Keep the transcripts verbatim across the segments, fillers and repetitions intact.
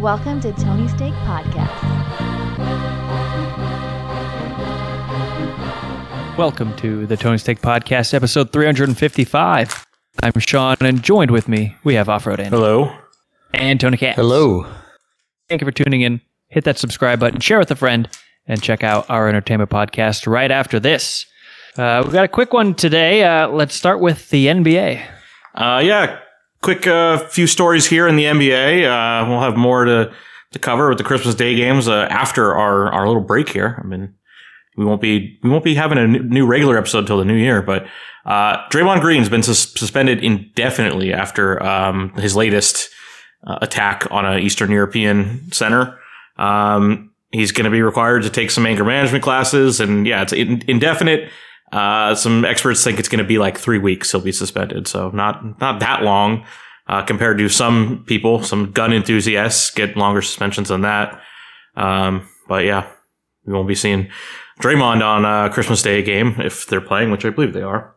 Welcome to Tony's Take Podcast. Welcome to the Tony's Take Podcast, episode three fifty-five. I'm Sean, and joined with me, we have Off-Road Andy. Hello. And Tony Cass. Hello. Thank you for tuning in. Hit that subscribe button, share with a friend, and check out our entertainment podcast right after this. Uh, we've got a quick one today. Uh, let's start with the N B A. Uh, yeah, quick uh, few stories here in the N B A. Uh, we'll have more to, to cover with the Christmas Day games uh, after our, our little break here. I mean, we won't be we won't be having a new regular episode till the new year, but uh, Draymond Green's been sus- suspended indefinitely after um, his latest uh, attack on an Eastern European center. Um, he's going to be required to take some anger management classes, and yeah, it's in- indefinite. Uh, some experts think it's going to be like three weeks he'll be suspended, so not not that long uh, compared to some people. Some gun enthusiasts get longer suspensions than that. Um, but yeah, we won't be seeing Draymond on a Christmas Day game if they're playing, which I believe they are.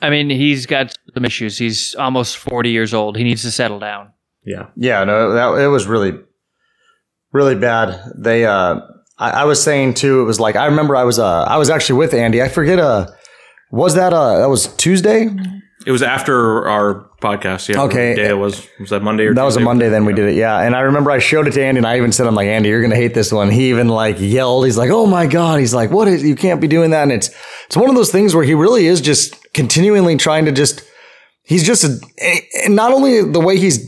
I mean, he's got some issues. He's almost forty years old. He needs to settle down. Yeah, yeah. No, that it was really. Really bad. They, uh, I, I was saying too, it was like, I remember I was, uh, I was actually with Andy. I forget, uh, was that, uh, that was Tuesday? It was after our podcast. Yeah. Okay. Day it was, was that Monday or That Tuesday? was a Monday. Then yeah. We did it. Yeah. And I remember I showed it to Andy and I even said, I'm like, Andy, you're going to hate this one. He even like yelled. He's like, oh my God. He's like, what is, you can't be doing that. And it's, it's one of those things where he really is just continually trying to just, he's just a, not only the way he's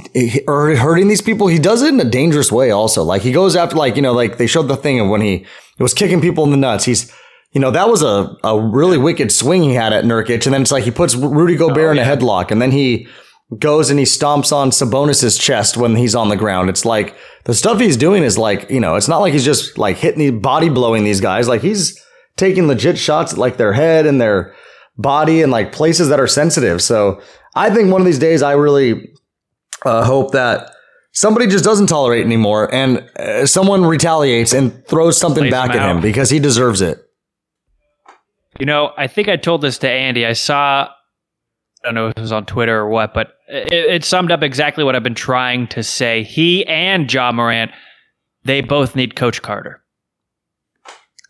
hurting these people, he does it in a dangerous way also. Like he goes after, like, you know, like they showed the thing of when he was kicking people in the nuts. He's, you know, that was a, a really wicked swing he had at Nurkic. And then it's like he puts Rudy Gobert oh, yeah. in a headlock, and then he goes and he stomps on Sabonis's chest when he's on the ground. It's like the stuff he's doing is like, you know, it's not like he's just like hitting the body blowing these guys. Like he's taking legit shots at like their head and their body and like places that are sensitive. So I think one of these days, I really uh, hope that somebody just doesn't tolerate anymore and uh, someone retaliates and throws something back at him because he deserves it. You know, I think I told this to Andy. I saw, I don't know if it was on Twitter or what, but it, it summed up exactly what I've been trying to say. He and Ja Morant, they both need Coach Carter.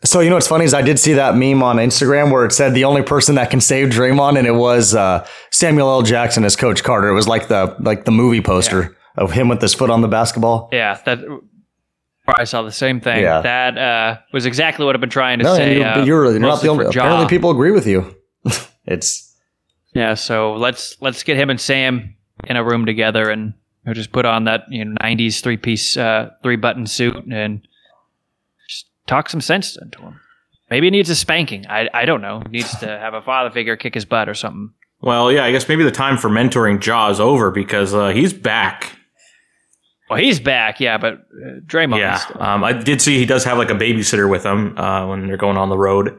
So, you know, what's funny is I did see that meme on Instagram where it said the only person that can save Draymond, and it was uh, Samuel L. Jackson as Coach Carter. It was like the like the movie poster yeah. of him with his foot on the basketball. Yeah, that I saw the same thing. Yeah. That uh, was exactly what I've been trying to no, say. You're, uh, you're, you're not the only. Apparently, people agree with you. It's yeah. So let's let's get him and Sam in a room together, and we'll just put on that you know nineties three piece uh, three button suit and. Talk some sense into him. Maybe he needs a spanking. I I don't know. He needs to have a father figure kick his butt or something. Well, yeah, I guess maybe the time for mentoring Ja is over because uh, he's back. Well, he's back, yeah, but uh, Draymond. Yeah, um, I did see he does have like a babysitter with him uh, when they're going on the road.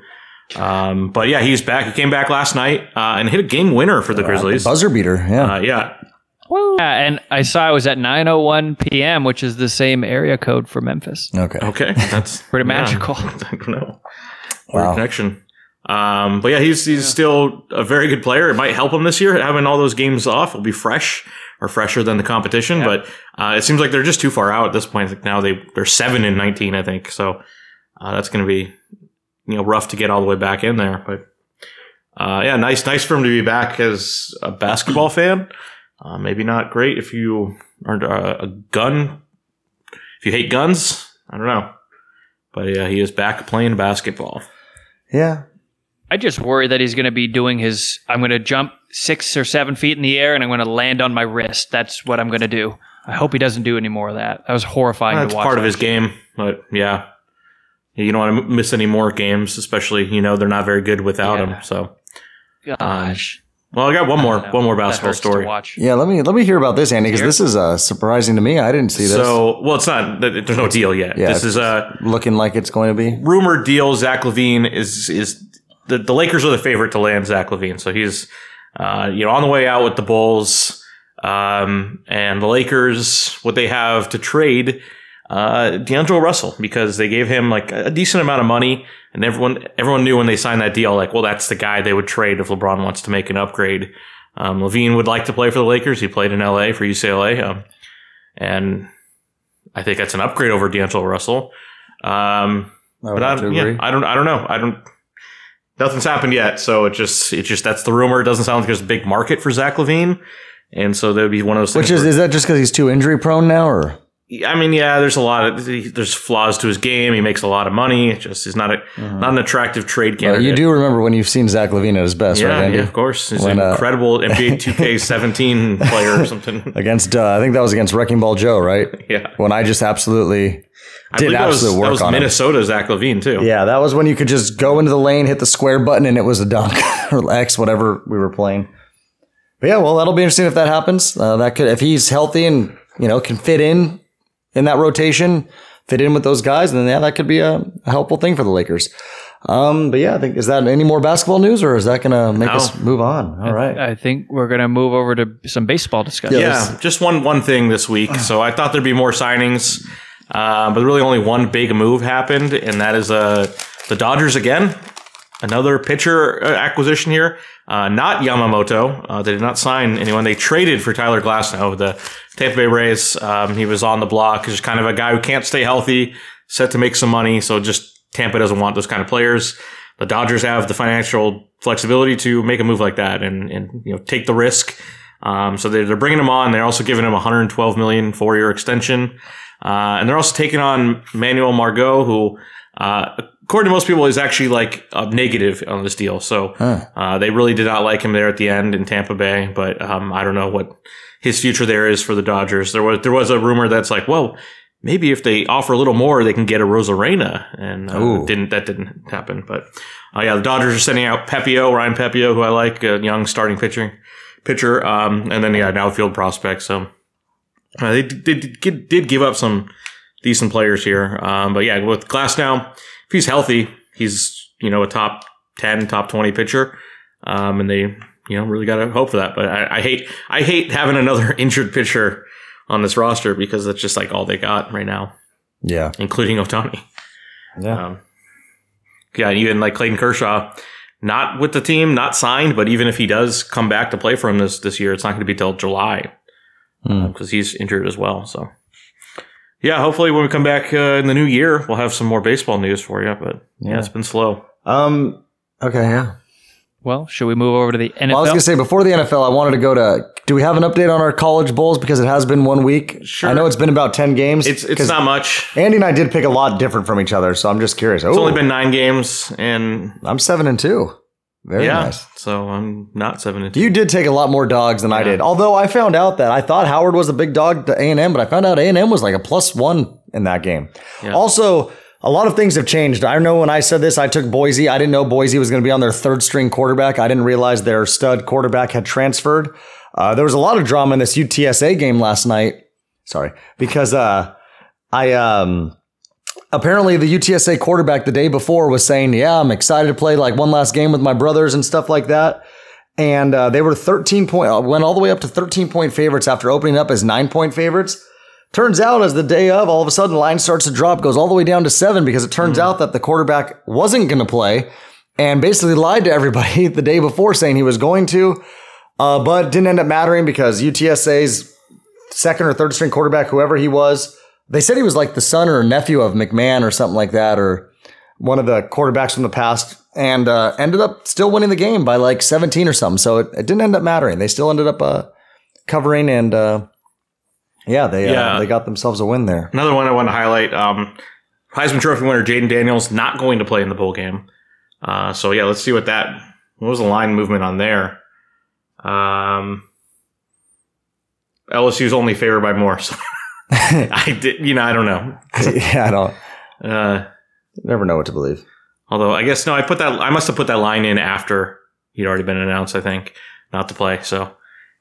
Um, but yeah, he's back. He came back last night uh, and hit a game winner for the uh, Grizzlies. The buzzer beater, yeah. Uh, yeah. Woo. Yeah, and I saw it was at nine oh one p.m., which is the same area code for Memphis. Okay. Okay. That's pretty magical. Yeah. I don't know. Wow. Weird connection. Um, but yeah, he's he's yeah. still a very good player. It might help him this year. Having all those games off will be fresh or fresher than the competition. Yeah. But uh, it seems like they're just too far out at this point. Like now they, they're seven and nineteen, I think. So uh, that's going to be you know rough to get all the way back in there. But uh, yeah, nice, nice for him to be back as a basketball fan. Uh, maybe not great if you aren't a, a gun, if you hate guns. I don't know. But yeah, he is back playing basketball. Yeah. I just worry that he's going to be doing his, I'm going to jump six or seven feet in the air and I'm going to land on my wrist. That's what I'm going to do. I hope he doesn't do any more of that. That was horrifying well, to watch. That's part of his game. But yeah, you don't want to miss any more games, especially, you know, they're not very good without yeah. him. So, gosh. Um, Well, I got one more, one more basketball story. Yeah, let me let me hear about this, Andy, because this is uh, surprising to me. I didn't see this. So, well, it's not. There's no deal yet. Yeah, this is uh, looking like it's going to be rumored deal. Zach LaVine is is the, the Lakers are the favorite to land Zach LaVine, so he's uh, you know on the way out with the Bulls, um, and the Lakers what they have to trade uh, D'Angelo Russell because they gave him like a decent amount of money. And everyone, everyone knew when they signed that deal, like, well, that's the guy they would trade if LeBron wants to make an upgrade. Um, LaVine would like to play for the Lakers. He played in L A for U C L A. Um, and I think that's an upgrade over D'Angelo Russell. Um, I but I don't, yeah, I don't, I don't know. I don't. Nothing's happened yet, so it just, it just that's the rumor. It doesn't sound like there's a big market for Zach LaVine, and so that would be one of those things. Which is where, is that just because he's too injury prone now, or? I mean, yeah, there's a lot of there's flaws to his game. He makes a lot of money. It just he's not a mm-hmm. not an attractive trade candidate. Well, you do remember when you've seen Zach LaVine at his best, yeah, right, Andy? Yeah, of course. He's when, an incredible uh, N B A two K seventeen player or something. Against, uh, I think that was against Wrecking Ball Joe, right? Yeah. When I just absolutely I did absolute work on it. That was Minnesota Zach LaVine, too. Yeah, that was when you could just go into the lane, hit the square button, and it was a dunk or X, whatever we were playing. But yeah, well, that'll be interesting if that happens. Uh, that could if he's healthy and you know can fit in. In that rotation, fit in with those guys, and then yeah, that could be a, a helpful thing for the Lakers. Um, but yeah, I think is that any more basketball news, or is that going to make no. us move on? All I, right, I think we're going to move over to some baseball discussion. Yeah, yeah just one one thing this week. So I thought there'd be more signings, uh, but really only one big move happened, and that is uh, the Dodgers again. Another pitcher acquisition here. Uh, not Yamamoto. Uh, they did not sign anyone. They traded for Tyler Glasnow, the Tampa Bay Rays. Um, he was on the block. He's kind of a guy who can't stay healthy, set to make some money. So just Tampa doesn't want those kind of players. The Dodgers have the financial flexibility to make a move like that and, and you know, take the risk. Um, so they're, they're bringing him on. They're also giving him one hundred twelve million dollars four-year extension. Uh, and they're also taking on Manuel Margot, who, uh, according to most people, is actually like uh, negative on this deal. So huh. uh, they really did not like him there at the end in Tampa Bay. But um, I don't know what his future there is for the Dodgers. There was there was a rumor that's like, well, maybe if they offer a little more, they can get a Rosarena, and uh, didn't that didn't happen. But uh, yeah, the Dodgers are sending out Pepio, Ryan Pepio, who I like, a young starting pitcher, pitcher, um, and then yeah, an outfield prospect. So uh, they did, did did give up some decent players here. Um, but yeah, with Glasnow. If he's healthy, he's, you know, a top ten, top twenty pitcher. Um, and they, you know, really got to hope for that. But I, I hate, I hate having another injured pitcher on this roster because that's just like all they got right now. Yeah. Including Otani. Yeah. Um, yeah. And even like Clayton Kershaw, not with the team, not signed, but even if he does come back to play for him this, this year, it's not going to be till July because mm. uh, he's injured as well. So. Yeah, hopefully when we come back uh, in the new year, we'll have some more baseball news for you. But yeah, yeah it's been slow. Um, okay, yeah. Well, should we move over to the N F L? Well, I was going to say, before the N F L, I wanted to go to, do we have an update on our college bowls? Because it has been one week. Sure. I know it's been about ten games. It's it's not much. Andy and I did pick a lot different from each other, so I'm just curious. Ooh. It's only been nine games, and... I'm seven and two. Very yeah, nice. So I'm not seven and two. You did take a lot more dogs than yeah. I did. Although I found out that I thought Howard was a big dog to A and M, but I found out A and M was like a plus one in that game. Yeah. Also, a lot of things have changed. I know when I said this, I took Boise. I didn't know Boise was going to be on their third string quarterback. I didn't realize their stud quarterback had transferred. Uh, there was a lot of drama in this U T S A game last night. Sorry. Because uh, I... um. Apparently, the U T S A quarterback the day before was saying, yeah, I'm excited to play like one last game with my brothers and stuff like that. And uh, they were thirteen point, went all the way up to thirteen point favorites after opening up as nine point favorites. Turns out as the day of, all of a sudden, the line starts to drop, goes all the way down to seven because it turns mm-hmm. out that the quarterback wasn't going to play and basically lied to everybody the day before saying he was going to, uh, but didn't end up mattering because U T S A's second or third string quarterback, whoever he was, they said he was like the son or nephew of McMahon or something like that, or one of the quarterbacks from the past, and uh, ended up still winning the game by like seventeen or something. So it, it didn't end up mattering. They still ended up uh, covering, and uh, yeah, they yeah. Uh, they got themselves a win there. Another one I want to highlight: um, Heisman Trophy winner Jaden Daniels not going to play in the bowl game. Uh, so yeah, let's see what that what was the line movement on there. Um, L S U's only favored by more. So. I did, you know, I don't know. yeah, I don't. Uh, Never know what to believe. Although, I guess, no, I put that, I must have put that line in after he'd already been announced, I think, not to play. So,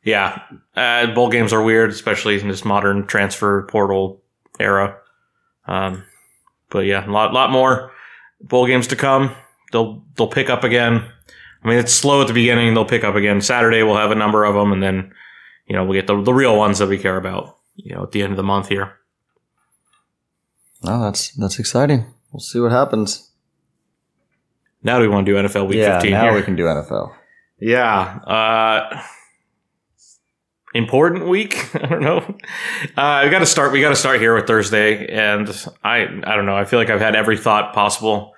yeah, uh, bowl games are weird, especially in this modern transfer portal era. Um, but yeah, a lot, lot more bowl games to come. They'll, they'll pick up again. I mean, it's slow at the beginning. They'll pick up again. Saturday, we'll have a number of them, and then, you know, we'll get the, the real ones that we care about. You know, at the end of the month here. Oh, that's that's exciting. We'll see what happens. Now do we want to do N F L Week yeah, fifteen now here? Now we can do N F L. Yeah. Uh, important week. I don't know. Uh, we got to start. We got to start here with Thursday, and I I don't know. I feel like I've had every thought possible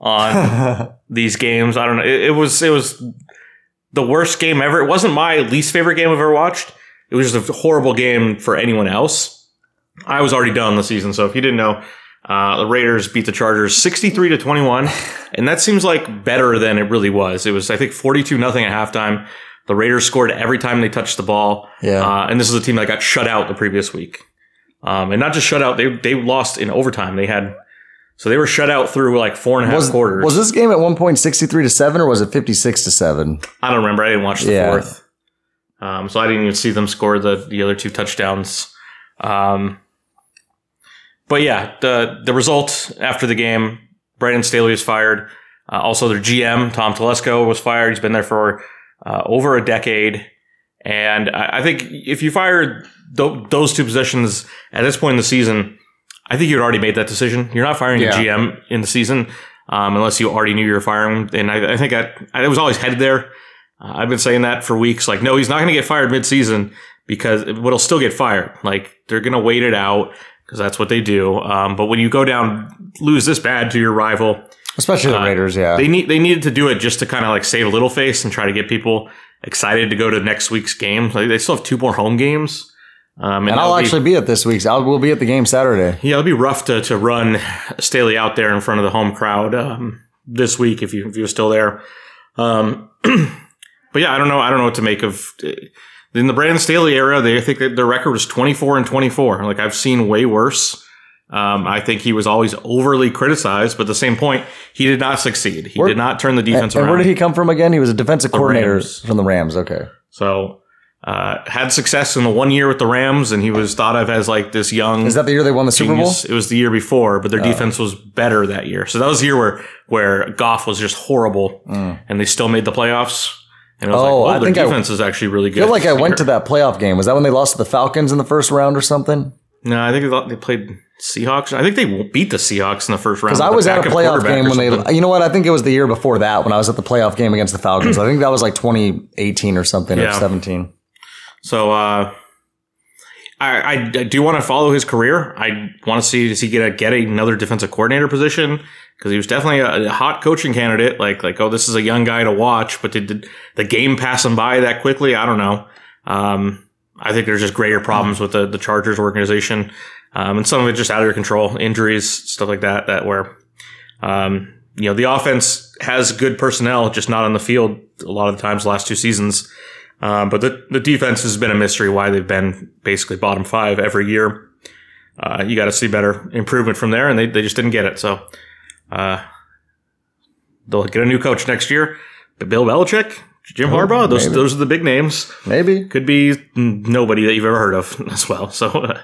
on these games. I don't know. It, it was it was the worst game ever. It wasn't my least favorite game I've ever watched. It was just a horrible game for anyone else. I was already done the season, so if you didn't know, uh, the Raiders beat the Chargers sixty-three to twenty-one, and that seems like better than it really was. It was, I think, forty-two nothing at halftime. The Raiders scored every time they touched the ball. Yeah. Uh, and this is a team that got shut out the previous week. Um, and not just shut out, they they lost in overtime. They had, so they were shut out through like four and a half was, quarters. Was this game at one point sixty-three to seven or was it fifty-six to seven? I don't remember. I didn't watch the yeah. fourth. Um, so I didn't even see them score the, the other two touchdowns. Um, but yeah, the, the result after the game, Brandon Staley was fired. Uh, also their G M, Tom Telesco, was fired. He's been there for Uh, over a decade. And I, I think if you fired th- those two positions at this point in the season, I think you'd already made that decision. You're not firing yeah. a G M in the season um, unless you already knew you were firing him. And I, I think I, I was always headed there. Uh, I've been saying that for weeks. Like, no, he's not going to get fired mid-season because it will still get fired. Like, they're going to wait it out because that's what they do. Um, but when you go down, lose this bad to your rival, especially the uh, Raiders, yeah. They need they needed to do it just to kind of like save a little face and try to get people excited to go to next week's game. Like, they still have two more home games. Um, and and I'll be, actually be at this week's. I'll we'll be at the game Saturday. Yeah, it'll be rough to to run Staley out there in front of the home crowd um, this week if you if you're still there. Um, but yeah, I don't know. I don't know what to make of. In the Brandon Staley era, they I think that their record was twenty-four and twenty-four. Like, I've seen way worse. Um, I think he was always overly criticized, but at the same point, he did not succeed. He where, did not turn the defense and around. And where did he come from again? He was a defensive the coordinator Rams. From the Rams. Okay. So, uh, had success in the one year with the Rams, and he was thought of as like this young. Is that the year they won the Super Bowl? It was the year before, but their oh. defense was better that year. So that was the year where, where Goff was just horrible mm. and they still made the playoffs. And I was oh, like, oh, their defense I, is actually really good. I feel like I went to that playoff game. Was that when they lost to the Falcons in the first round or something? No, I think they played Seahawks. I think they beat the Seahawks in the first round. Because I was at a playoff game when they, you know what? I think it was the year before that when I was at the playoff game against the Falcons. I think that was like twenty eighteen or something yeah. or seventeen. So uh, I, I do want to follow his career. I want to see, does he get a, get another defensive coordinator position? Because he was definitely a, a hot coaching candidate. Like, like, oh, this is a young guy to watch. But did, did the game pass him by that quickly? I don't know. Um, I think there's just greater problems with the, the Chargers organization, um, and some of it just out of your control, injuries, stuff like that, that where, um, you know, the offense has good personnel, just not on the field a lot of the times the last two seasons. Um, but the, the defense has been a mystery why they've been basically bottom five every year. Uh, you got to see better improvement from there, and they, they just didn't get it. So, uh, they'll get a new coach next year, but Bill Belichick. Jim Harbaugh, oh, those maybe. those are the big names. Maybe could be nobody that you've ever heard of as well. So, uh,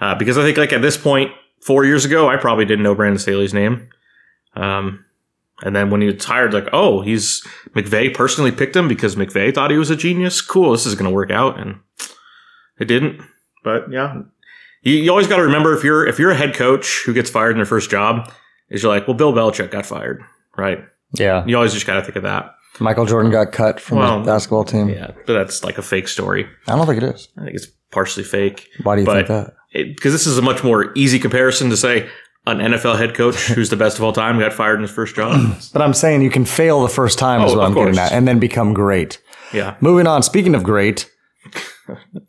uh, because I think like at this point, four years ago, I probably didn't know Brandon Staley's name. Um, and then when he was hired, like, oh, he's McVay personally picked him because McVay thought he was a genius. Cool, this is going to work out, and it didn't. But yeah, you, you always got to remember if you're if you're a head coach who gets fired in their first job, is you're like, well, Bill Belichick got fired, right? Yeah, you always just got to think of that. Michael Jordan got cut from well, the basketball team. Yeah, but that's like a fake story. I don't think it is. I think it's partially fake. Why do you think that? Because this is a much more easy comparison to say an N F L head coach who's the best of all time got fired in his first job. But I'm saying you can fail the first time oh, is what I'm course. getting at, and then become great. Yeah. Moving on. Speaking of great,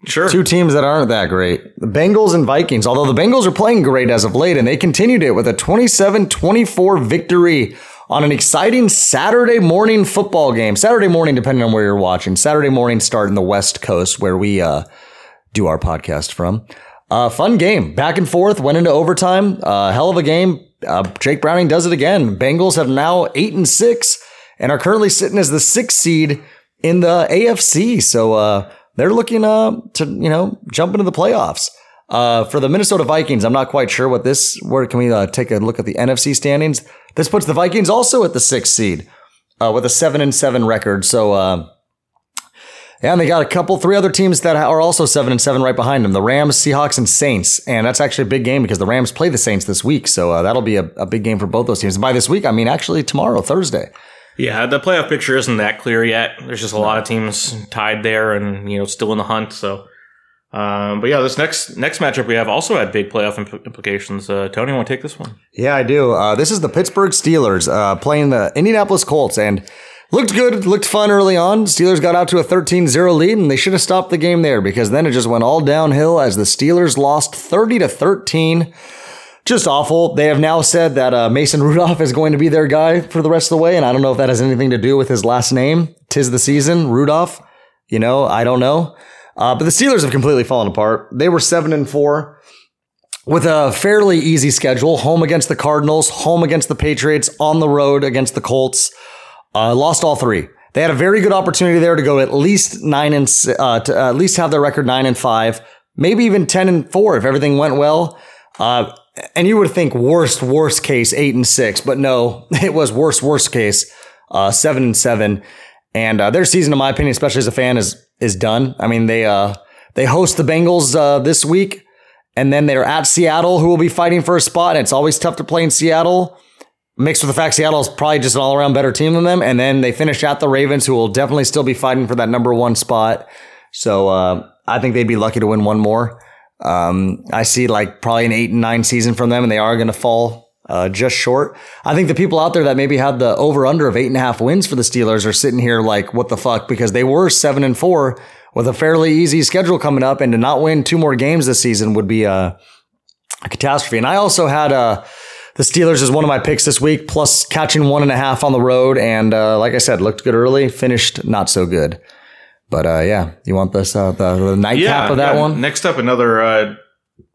sure. Two teams that aren't that great. The Bengals and Vikings, although the Bengals are playing great as of late, and they continued it with a twenty-seven twenty-four victory on an exciting Saturday morning football game. Saturday morning, depending on where you're watching. Saturday morning start in the West Coast where we uh, do our podcast from. Uh, fun game. Back and forth. Went into overtime. Uh, hell of a game. Uh, Jake Browning does it again. Bengals have now eight and six and are currently sitting as the sixth seed in the A F C. So uh, they're looking uh, to, you know, jump into the playoffs. Uh, for the Minnesota Vikings, I'm not quite sure what this, where can we uh, take a look at the N F C standings? This puts the Vikings also at the sixth seed, uh, with a seven and seven record. So, uh, yeah, and they got a couple, three other teams that are also seven and seven right behind them. The Rams, Seahawks, and Saints. And that's actually a big game because the Rams play the Saints this week. So, uh, that'll be a, a big game for both those teams. And by this week, I mean, actually tomorrow, Thursday. Yeah, the playoff picture isn't that clear yet. There's just a lot of teams tied there and, you know, still in the hunt. So, um, but yeah, this next next matchup we have also had big playoff imp- implications. Uh, Tony, want to take this one? Yeah, I do. Uh, this is the Pittsburgh Steelers uh, playing the Indianapolis Colts, and looked good, looked fun early on. Steelers got out to a thirteen zero lead, and they should have stopped the game there because then it just went all downhill as the Steelers lost thirty to thirteen. Just awful. They have now said that uh, Mason Rudolph is going to be their guy for the rest of the way, and I don't know if that has anything to do with his last name. Tis the season, Rudolph. You know, I don't know. Uh, but the Steelers have completely fallen apart. They were seven and four with a fairly easy schedule: home against the Cardinals, home against the Patriots, on the road against the Colts. Uh, lost all three. They had a very good opportunity there to go at least nine and uh, to at least have their record nine and five, maybe even ten and four if everything went well. Uh, And you would think worst, worst case, eight and six, but no, it was worst, worst case, uh, seven and seven. And uh, their season, in my opinion, especially as a fan, is is done. I mean, they uh, they host the Bengals uh, this week, and then they're at Seattle, who will be fighting for a spot. And it's always tough to play in Seattle, mixed with the fact Seattle is probably just an all around better team than them. And then they finish at the Ravens, who will definitely still be fighting for that number one spot. So uh, I think they'd be lucky to win one more. Um, I see like probably an eight and nine season from them, and they are going to fall uh, just short. I think the people out there that maybe had the over under of eight and a half wins for the Steelers are sitting here like, what the fuck? Because they were seven and four with a fairly easy schedule coming up, and to not win two more games this season would be a, a catastrophe. And I also had uh, the Steelers as one of my picks this week, plus catching one and a half on the road. And uh, like I said, looked good early, finished not so good. But, uh, yeah, you want this uh, the, the nightcap yeah, of that yeah. one? Next up, another uh,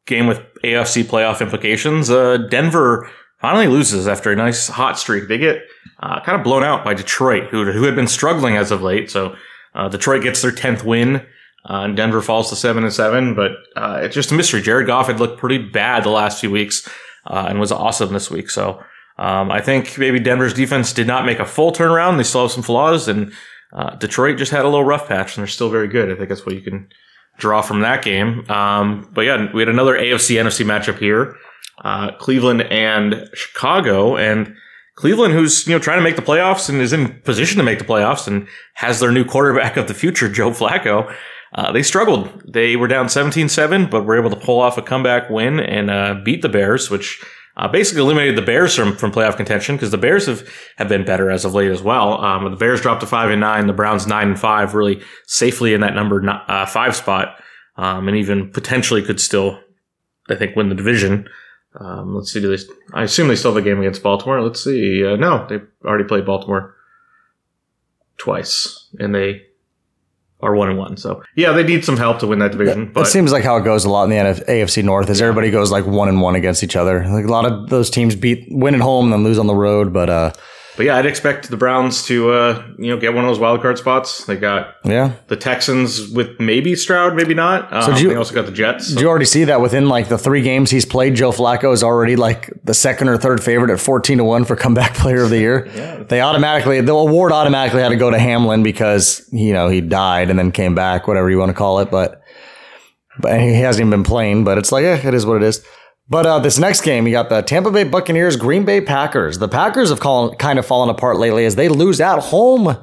game with A F C playoff implications. Uh, Denver finally loses after a nice hot streak. They get uh, kind of blown out by Detroit, who who had been struggling as of late. So uh, Detroit gets their tenth win, uh, and Denver falls to seven and seven. But uh, it's just a mystery. Jared Goff had looked pretty bad the last few weeks uh, and was awesome this week. So um, I think maybe Denver's defense did not make a full turnaround. They still have some flaws, and Uh, Detroit just had a little rough patch, and they're still very good. I think that's what you can draw from that game. Um, but yeah, we had another A F C N F C matchup here, uh, Cleveland and Chicago, and Cleveland, who's, you know, trying to make the playoffs and is in position to make the playoffs and has their new quarterback of the future, Joe Flacco. Uh, they struggled. They were down seventeen seven, but were able to pull off a comeback win and uh, beat the Bears, which Uh, basically eliminated the Bears from, from playoff contention because the Bears have, have been better as of late as well. Um, the Bears dropped to five and nine, the Browns nine and five, really safely in that number uh, five spot, um, and even potentially could still, I think, win the division. Um, let's see, do they? I assume they still have a game against Baltimore. Let's see. Uh, no, they've already played Baltimore twice, and they are one and one. So yeah, they need some help to win that division. That, but that seems like how it goes a lot in the A F C North, is yeah. everybody goes like one and one against each other. Like a lot of those teams beat, win at home, then lose on the road. But uh, but yeah, I'd expect the Browns to uh, you know, get one of those wild card spots. They got yeah the Texans with maybe Stroud, maybe not. Um, so you, they also got the Jets. So. Did you already see that within like the three games he's played, Joe Flacco is already like the second or third favorite at fourteen to one for comeback player of the year. yeah. They automatically, the award automatically had to go to Hamlin because, you know, he died and then came back, whatever you want to call it. But but he hasn't even been playing. But it's like, eh, it is what it is. But uh, this next game, you got the Tampa Bay Buccaneers, Green Bay Packers. The Packers have call, kind of fallen apart lately as they lose at home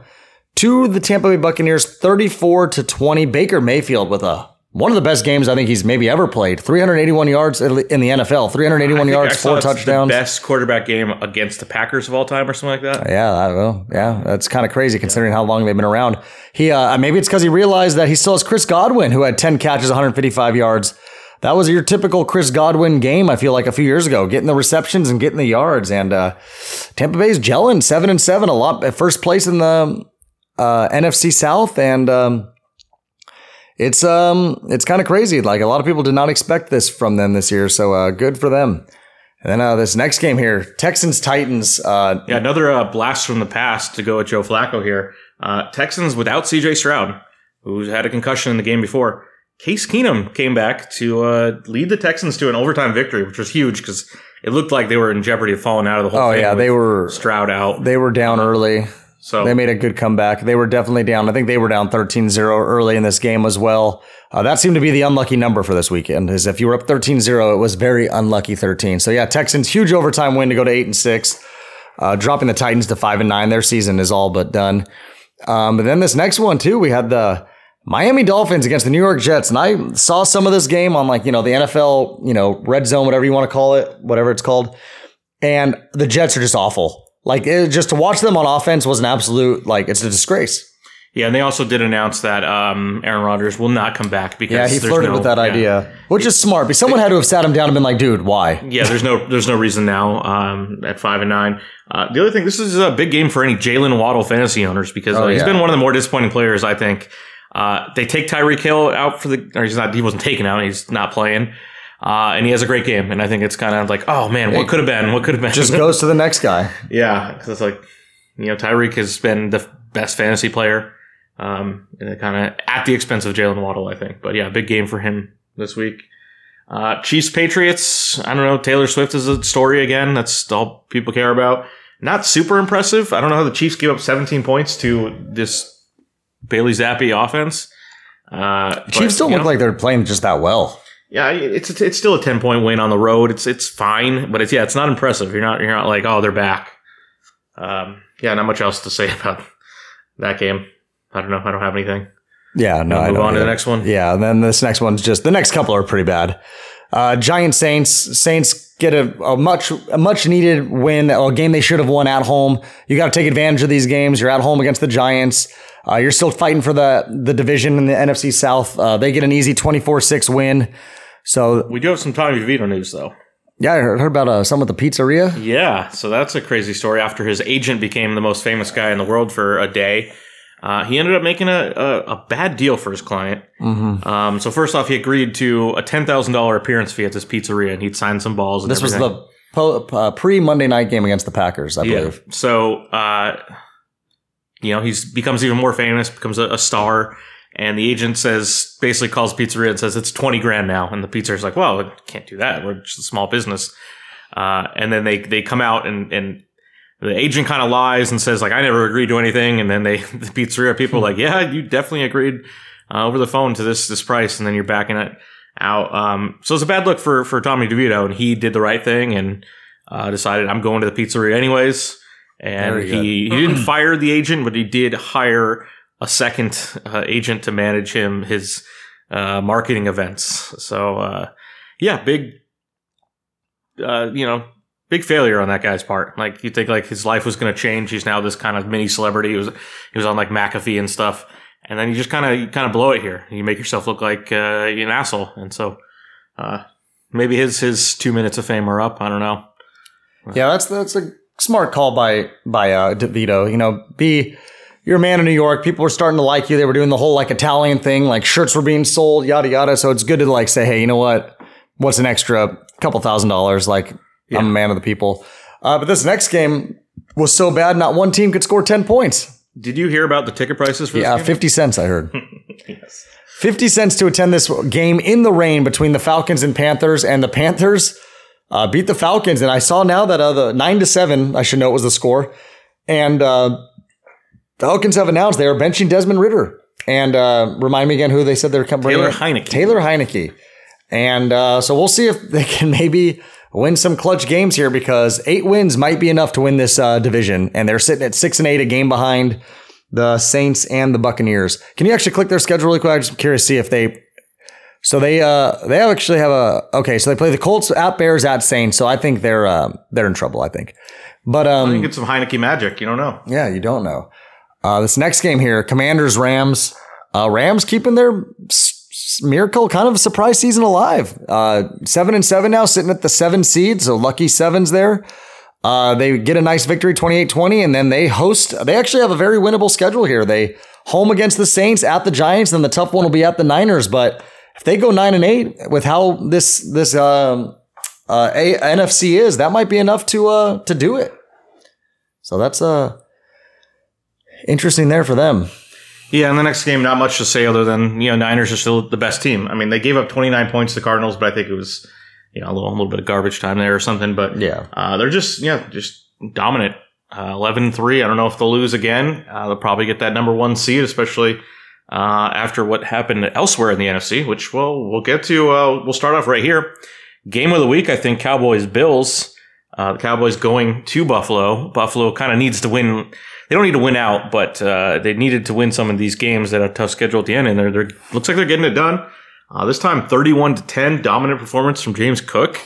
to the Tampa Bay Buccaneers, thirty-four to twenty. Baker Mayfield with a one of the best games I think he's maybe ever played. three hundred eighty-one yards in the N F L. three hundred eighty-one yards, four touchdowns. The best quarterback game against the Packers of all time, or something like that. Yeah, I don't know. Yeah, that's kind of crazy considering yeah. how long they've been around. He uh, maybe it's because he realized that he still has Chris Godwin, who had ten catches, one hundred fifty-five yards. That was your typical Chris Godwin game, I feel like, a few years ago, getting the receptions and getting the yards. And uh, Tampa Bay's gelling, seven and seven, a lot at first place in the uh, N F C South, and um, it's um, it's kind of crazy. Like a lot of people did not expect this from them this year, so uh, good for them. And then uh, this next game here, Texans Titans. Uh, yeah, another uh, blast from the past to go with Joe Flacco here. Uh, Texans without C J Stroud, who's had a concussion in the game before. Case Keenum came back to uh, lead the Texans to an overtime victory, which was huge because it looked like they were in jeopardy of falling out of the whole oh, thing. Oh, yeah, they were Stroud out. They were down um, early. So they made a good comeback. They were definitely down. I think they were down thirteen zero early in this game as well. Uh, that seemed to be the unlucky number for this weekend, is if you were up thirteen zero, it was very unlucky thirteen. So, yeah, Texans, huge overtime win to go to eight and six. Uh, dropping the Titans to five and nine. Their season is all but done. Um, but then this next one, too, we had the Miami Dolphins against the New York Jets. And I saw some of this game on, like, you know, the N F L, you know, red zone, whatever you want to call it, whatever it's called. And the Jets are just awful. Like, it, just to watch them on offense was an absolute, like, it's a disgrace. Yeah, and they also did announce that um, Aaron Rodgers will not come back because yeah, he flirted no, with that yeah. idea, which is smart. But someone had to have sat him down and been like, "Dude, why?" Yeah, there's no, there's no reason now. Um, at five and nine, uh, the other thing, this is a big game for any Jaylen Waddle fantasy owners because oh, uh, he's yeah. been one of the more disappointing players. I think uh, they take Tyreek Hill out for the, or he's not, he wasn't taken out, he's not playing. Uh, and he has a great game, and I think it's kind of like, oh man, what could have been? What could have been? Just goes to the next guy. Yeah, because it's like, you know, Tyreek has been the best fantasy player. Um, and kind of at the expense of Jaylen Waddle, I think. But yeah, big game for him this week. Uh, Chiefs, Patriots. I don't know. Taylor Swift is a story again. That's all people care about. Not super impressive. I don't know how the Chiefs gave up seventeen points to this Bailey Zappi offense. Uh, the Chiefs but, don't look know, like they're playing just that well. Yeah, it's it's still a ten point win on the road. It's it's fine, but it's yeah, it's not impressive. You're not you're not like, oh, they're back. Um, yeah, not much else to say about that game. I don't know. I don't have anything. Yeah, no. Move I don't on either. To the next one. Yeah, and then this next one's just the next couple are pretty bad. Uh, Giants Saints Saints get a, a much a much needed win, a game they should have won at home. You got to take advantage of these games. You're at home against the Giants. Uh, you're still fighting for the the division in the N F C South. Uh, they get an easy twenty-four six win. So we do have some Tommy DeVito news though. Yeah, I heard about uh, someone at the pizzeria. Yeah, so that's a crazy story. After his agent became the most famous guy in the world for a day. Uh, he ended up making a, a, a bad deal for his client. Mm-hmm. Um, so first off, he agreed to a ten thousand dollars appearance fee at this pizzeria, and he'd sign some balls. And this everything. was the po- uh, pre-Monday night game against the Packers, I yeah. believe. So, uh, you know, he's becomes even more famous, becomes a, a star, and the agent says, basically calls the pizzeria and says, it's twenty grand now. And the pizzeria's like, well, I can't do that. We're just a small business. Uh, and then they, they come out and, and, the agent kind of lies and says, like, I never agreed to anything. And then they, the pizzeria people are like, yeah, you definitely agreed uh, over the phone to this this price. And then you're backing it out. Um, so it's a bad look for, for Tommy DeVito. And he did the right thing and uh, decided, I'm going to the pizzeria anyways. And he, he didn't fire the agent, but he did hire a second uh, agent to manage him, his uh, marketing events. So, uh, yeah, big, uh, you know. Big failure on that guy's part. Like, you think like his life was going to change. He's now this kind of mini celebrity. He was, he was on like McAfee and stuff. And then you just kind of, you kind of blow it here. You make yourself look like uh, an asshole. And so, uh, maybe his, his two minutes of fame are up. I don't know. Yeah. That's, that's a smart call by, by, uh, DeVito. You know, be, you're a man in New York. People were starting to like you. They were doing the whole like Italian thing, like shirts were being sold, yada, yada. So it's good to like say, hey, you know what? What's an extra couple thousand dollars? Like, yeah. I'm a man of the people. Uh, but this next game was so bad, not one team could score ten points. Did you hear about the ticket prices for yeah, this game? Yeah, fifty cents, I heard. Yes. fifty cents to attend this game in the rain between the Falcons and Panthers, and the Panthers uh, beat the Falcons. And I saw now that uh, the nine to seven, I should know it was the score, and uh, the Falcons have announced they are benching Desmond Ridder. And uh, remind me again who they said they were coming. Taylor Heinicke. Taylor Heinicke. And uh, so we'll see if they can maybe win some clutch games here, because eight wins might be enough to win this uh, division. And they're sitting at six and eight, a game behind the Saints and the Buccaneers. Can you actually click their schedule really quick? I'm just curious to see if they, so they, uh, they actually have a, okay. So they play the Colts at Bears at Saints. So I think they're, uh, they're in trouble, I think. But, um, you can get some Heinicke magic. You don't know. Yeah. You don't know. Uh, this next game here, Commanders, Rams, uh, Rams keeping their st- miracle kind of a surprise season alive. Uh, seven and seven now, sitting at the seven seed. So lucky sevens there. Uh, they get a nice victory, twenty-eight twenty, and then they host. They actually have a very winnable schedule here. They home against the Saints, at the Giants, then the tough one will be at the Niners. But if they go nine and eight with how this this um, uh, a- N F C is, that might be enough to uh, to do it. So that's uh, interesting there for them. Yeah, in the next game, not much to say other than, you know, Niners are still the best team. I mean, they gave up twenty-nine points to the Cardinals, but I think it was, you know, a little, a little bit of garbage time there or something. But yeah, uh, they're just, yeah, just dominant. Uh, eleven three. I don't know if they'll lose again. Uh, they'll probably get that number one seed, especially uh, after what happened elsewhere in the N F C, which we'll, we'll get to. Uh, we'll start off right here. Game of the week, I think Cowboys-Bills. Uh, the Cowboys going to Buffalo. Buffalo kind of needs to win. They don't need to win out, but uh, they needed to win some of these games that are tough schedule at the end. And they're, they're looks like they're getting it done. Uh, this time, thirty-one to ten, dominant performance from James Cook.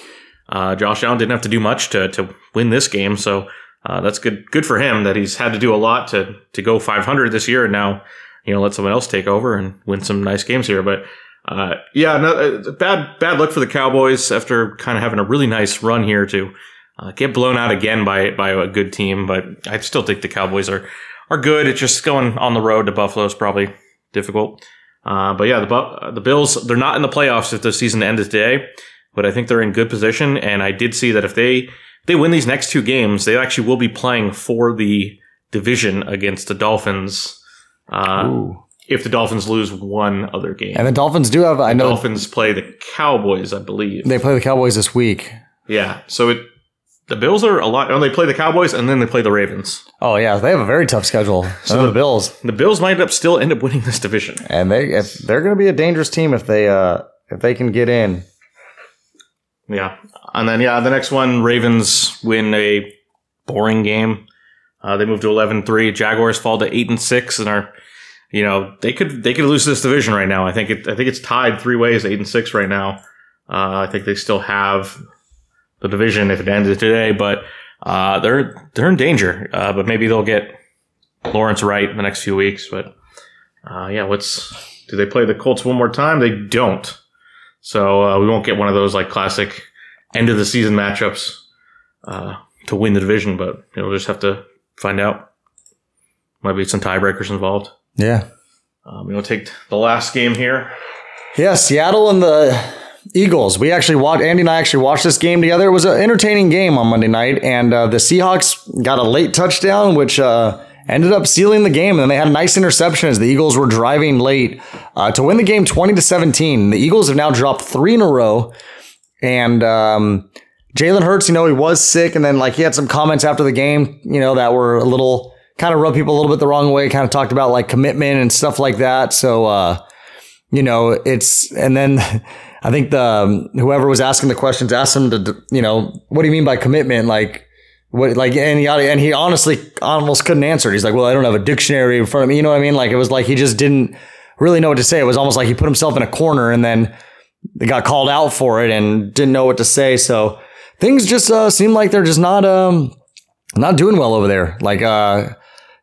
Uh, Josh Allen didn't have to do much to to win this game, so uh, that's good. Good for him that he's had to do a lot to to go five hundred this year, and now you know let someone else take over and win some nice games here. But uh, yeah, no, bad bad luck for the Cowboys after kind of having a really nice run here to uh, get blown out again by by a good team. But I still think the Cowboys are are good. It's just going on the road to Buffalo is probably difficult. Uh, but yeah, the the Bills, they're not in the playoffs if the season ended today, but I think they're in good position. And I did see that if they if they win these next two games, they actually will be playing for the division against the Dolphins. Uh, if the Dolphins lose one other game, and the Dolphins do have, I know the Dolphins play the Cowboys, I believe they play the Cowboys this week. Yeah, so it the Bills are a lot. Oh, they play the Cowboys and then they play the Ravens. Oh yeah, they have a very tough schedule. So the, the Bills, the Bills might end up still end up winning this division, and they if they're going to be a dangerous team if they uh, if they can get in. Yeah. And then, yeah, the next one, Ravens win a boring game. Uh, they move to eleven three. Jaguars fall to eight and six and are, you know, they could they could lose this division right now. I think it, I think it's tied three ways, eight and six right now. Uh, I think they still have the division if it ended today, but uh, they're they're in danger. Uh, but maybe they'll get Lawrence right in the next few weeks. But uh, yeah, what's do they play the Colts one more time? They don't. So uh, we won't get one of those like classic end of the season matchups uh, to win the division, but you know, we'll just have to find out. Might be some tiebreakers involved. Yeah, um, we'll take the last game here. Yeah, Seattle and the Eagles. We actually watched Andy and I actually watched this game together. It was an entertaining game on Monday night, and uh, the Seahawks got a late touchdown, which. Uh, Ended up sealing the game, and then they had a nice interception as the Eagles were driving late uh, to win the game twenty to seventeen. The Eagles have now dropped three in a row, and um, Jalen Hurts, you know, he was sick, and then like he had some comments after the game, you know, that were a little kind of rubbed people a little bit the wrong way. Kind of talked about like commitment and stuff like that. So, uh, you know, it's and then I think the um, whoever was asking the questions asked him to, you know, what do you mean by commitment, like. What like and he, and he honestly almost couldn't answer. He's like, well, I don't have a dictionary in front of me. You know what I mean? Like it was like he just didn't really know what to say. It was almost like he put himself in a corner and then they got called out for it and didn't know what to say. So things just uh, seem like they're just not um not doing well over there. Like uh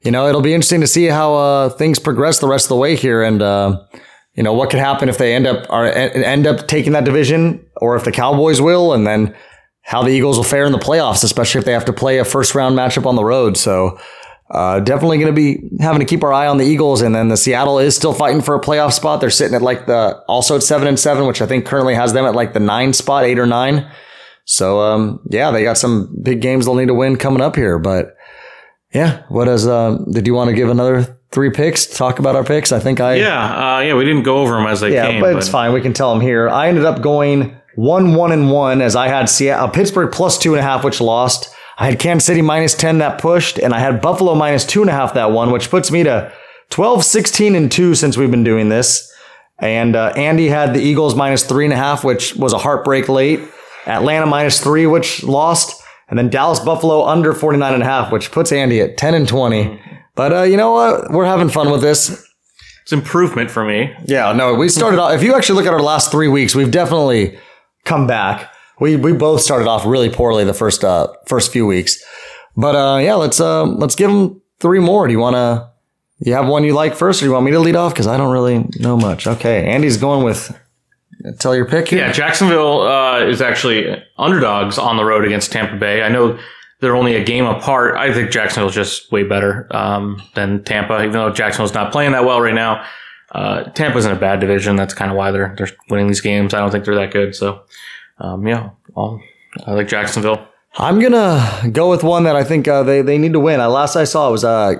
you know it'll be interesting to see how uh things progress the rest of the way here and uh you know what could happen if they end up are end up taking that division or if the Cowboys will and then. How the Eagles will fare in the playoffs, especially if they have to play a first-round matchup on the road. So uh, definitely going to be having to keep our eye on the Eagles. And then the Seattle is still fighting for a playoff spot. They're sitting at like the also at seven and seven, which I think currently has them at like the nine spot, eight or nine. So um, yeah, they got some big games they'll need to win coming up here. But yeah, what is? Um, did you want to give another three picks? Talk about our picks. I think I yeah uh, yeah we didn't go over them as they yeah, came. But, but it's fine. We can tell them here. I ended up going. One, one, and one, as I had Seattle, Pittsburgh plus two and a half, which lost. I had Kansas City minus ten that pushed, and I had Buffalo minus two and a half that one, which puts me to twelve, sixteen, and two since we've been doing this. And uh, Andy had the Eagles minus three and a half, which was a heartbreak late. Atlanta minus three, which lost. And then Dallas Buffalo under forty-nine and a half, which puts Andy at ten and twenty. But uh, you know what? We're having fun with this. It's improvement for me. Yeah, no, we started off. If you actually look at our last three weeks, we've definitely. Come back. We we both started off really poorly the first uh first few weeks, but uh yeah let's uh let's give them three more. Do you wanna you have one you like first, or do you want me to lead off? Because I don't really know much. Okay, Andy's going with tell your pick here. Yeah, Jacksonville uh, is actually underdogs on the road against Tampa Bay. I know they're only a game apart. I think Jacksonville's just way better um, than Tampa, even though Jacksonville's not playing that well right now. Uh, Tampa's in a bad division. That's kind of why they're they're winning these games. I don't think they're that good. So, um, yeah, I'll, I like Jacksonville. I'm gonna go with one that I think uh, they they need to win. Uh, last I saw it was uh,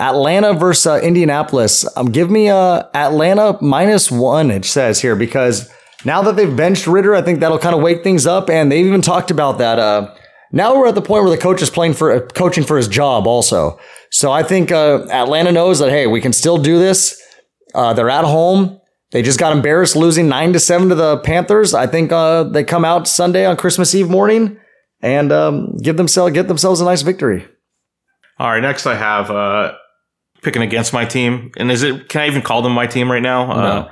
Atlanta versus uh, Indianapolis. Um, give me uh, Atlanta minus one. It says here because now that they've benched Ritter, I think that'll kind of wake things up. And they've even talked about that. Uh, now we're at the point where the coach is playing for uh, coaching for his job also. So I think uh, Atlanta knows that hey, we can still do this. Uh, they're at home. They just got embarrassed losing nine to seven to the Panthers. I think uh, they come out Sunday on Christmas Eve morning and um, give themselves get themselves a nice victory. All right, next I have uh, picking against my team, and is it? Can I even call them my team right now? No. Uh,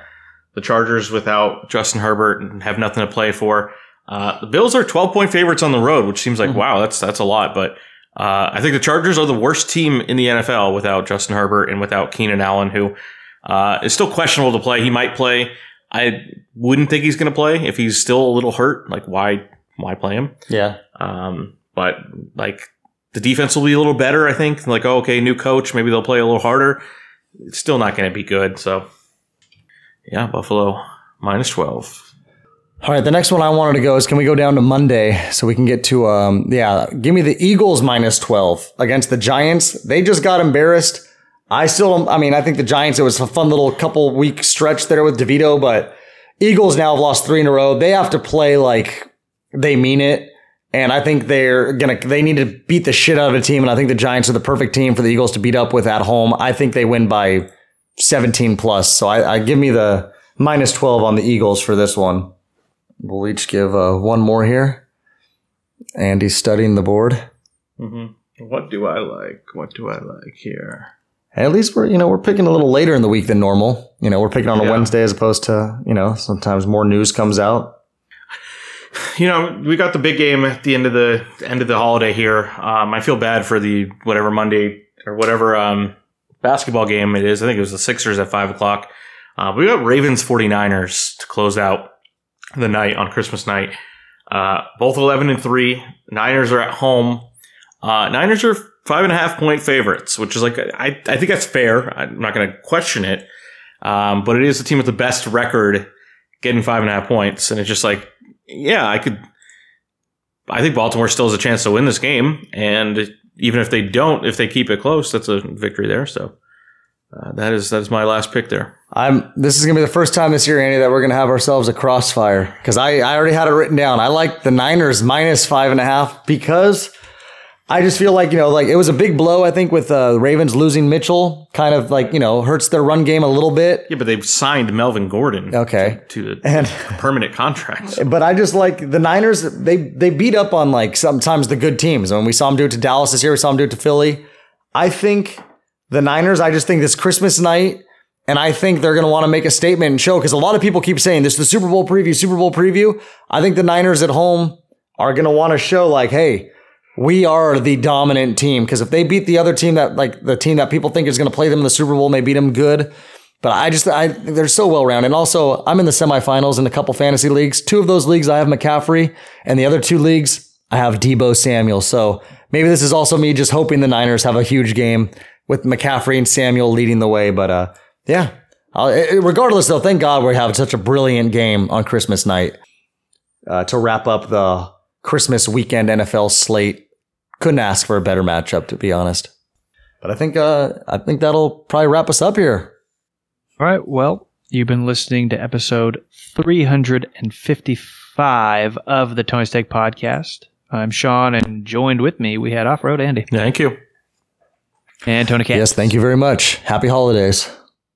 the Chargers without Justin Herbert and have nothing to play for. Uh, the Bills are twelve-point favorites on the road, which seems like mm-hmm. wow, that's that's a lot. But uh, I think the Chargers are the worst team in the N F L without Justin Herbert and without Keenan Allen, who uh, is still questionable to play. He might play. I wouldn't think he's going to play if he's still a little hurt. Like why why play him? Yeah. Um, but like the defense will be a little better, I think. Like oh, okay, new coach, maybe they'll play a little harder. It's still not going to be good. So yeah, Buffalo minus twelve. All right, the next one I wanted to go is, can we go down to Monday so we can get to, um, yeah, give me the Eagles minus twelve against the Giants. They just got embarrassed. I still, I mean, I think the Giants, it was a fun little couple week stretch there with DeVito, but Eagles now have lost three in a row. They have to play like they mean it. And I think they're going to, they need to beat the shit out of a team. And I think the Giants are the perfect team for the Eagles to beat up with at home. I think they win by seventeen plus. So I, I give me the minus twelve on the Eagles for this one. We'll each give uh, one more here. Andy's studying the board. Mm-hmm. What do I like? What do I like here? At least we're, you know, we're picking a little later in the week than normal. You know, we're picking on a yeah. Wednesday as opposed to, you know, sometimes more news comes out. You know, we got the big game at the end of the end of the holiday here. Um, I feel bad for the whatever Monday or whatever um, basketball game it is. I think it was the Sixers at five o'clock. Uh, we got Ravens 49ers to close out the night on Christmas night. Uh, both eleven and three. Niners are at home. Uh, Niners are five and a half point favorites, which is like, I, I think that's fair. I'm not going to question it. Um, but it is the team with the best record getting five and a half points. And it's just like, yeah, I could, I think Baltimore still has a chance to win this game. And even if they don't, if they keep it close, that's a victory there. So. Uh, that is that is my last pick there. I'm. This is going to be the first time this year, Andy, that we're going to have ourselves a crossfire because I, I already had it written down. I like the Niners minus five and a half because I just feel like, you know, like it was a big blow, I think, with the uh, Ravens losing Mitchell kind of like, you know, hurts their run game a little bit. Yeah, but they've signed Melvin Gordon okay. to, to the and, permanent contract. But I just like the Niners. They, they beat up on like sometimes the good teams. When we saw them do it to Dallas this year, we saw them do it to Philly. I think... The Niners, I just think this Christmas night, and I think they're going to want to make a statement and show, because a lot of people keep saying this is the Super Bowl preview, Super Bowl preview. I think the Niners at home are going to want to show like, hey, we are the dominant team. Because if they beat the other team that, like the team that people think is going to play them in the Super Bowl, may beat them good. But I just, I they're so well-rounded. And also, I'm in the semifinals in a couple fantasy leagues. Two of those leagues, I have McCaffrey, and the other two leagues, I have Deebo Samuel. So maybe this is also me just hoping the Niners have a huge game with McCaffrey and Samuel leading the way. But uh, yeah, it, regardless, though, thank God we have such a brilliant game on Christmas night uh, to wrap up the Christmas weekend N F L slate. Couldn't ask for a better matchup, to be honest. But I think uh, I think that'll probably wrap us up here. All right. Well, you've been listening to episode three fifty-five of the Tony Steak Podcast. I'm Sean, and joined with me, we had Off-Road Andy. Thank you. And Tony Cass. Yes, thank you very much. Happy holidays.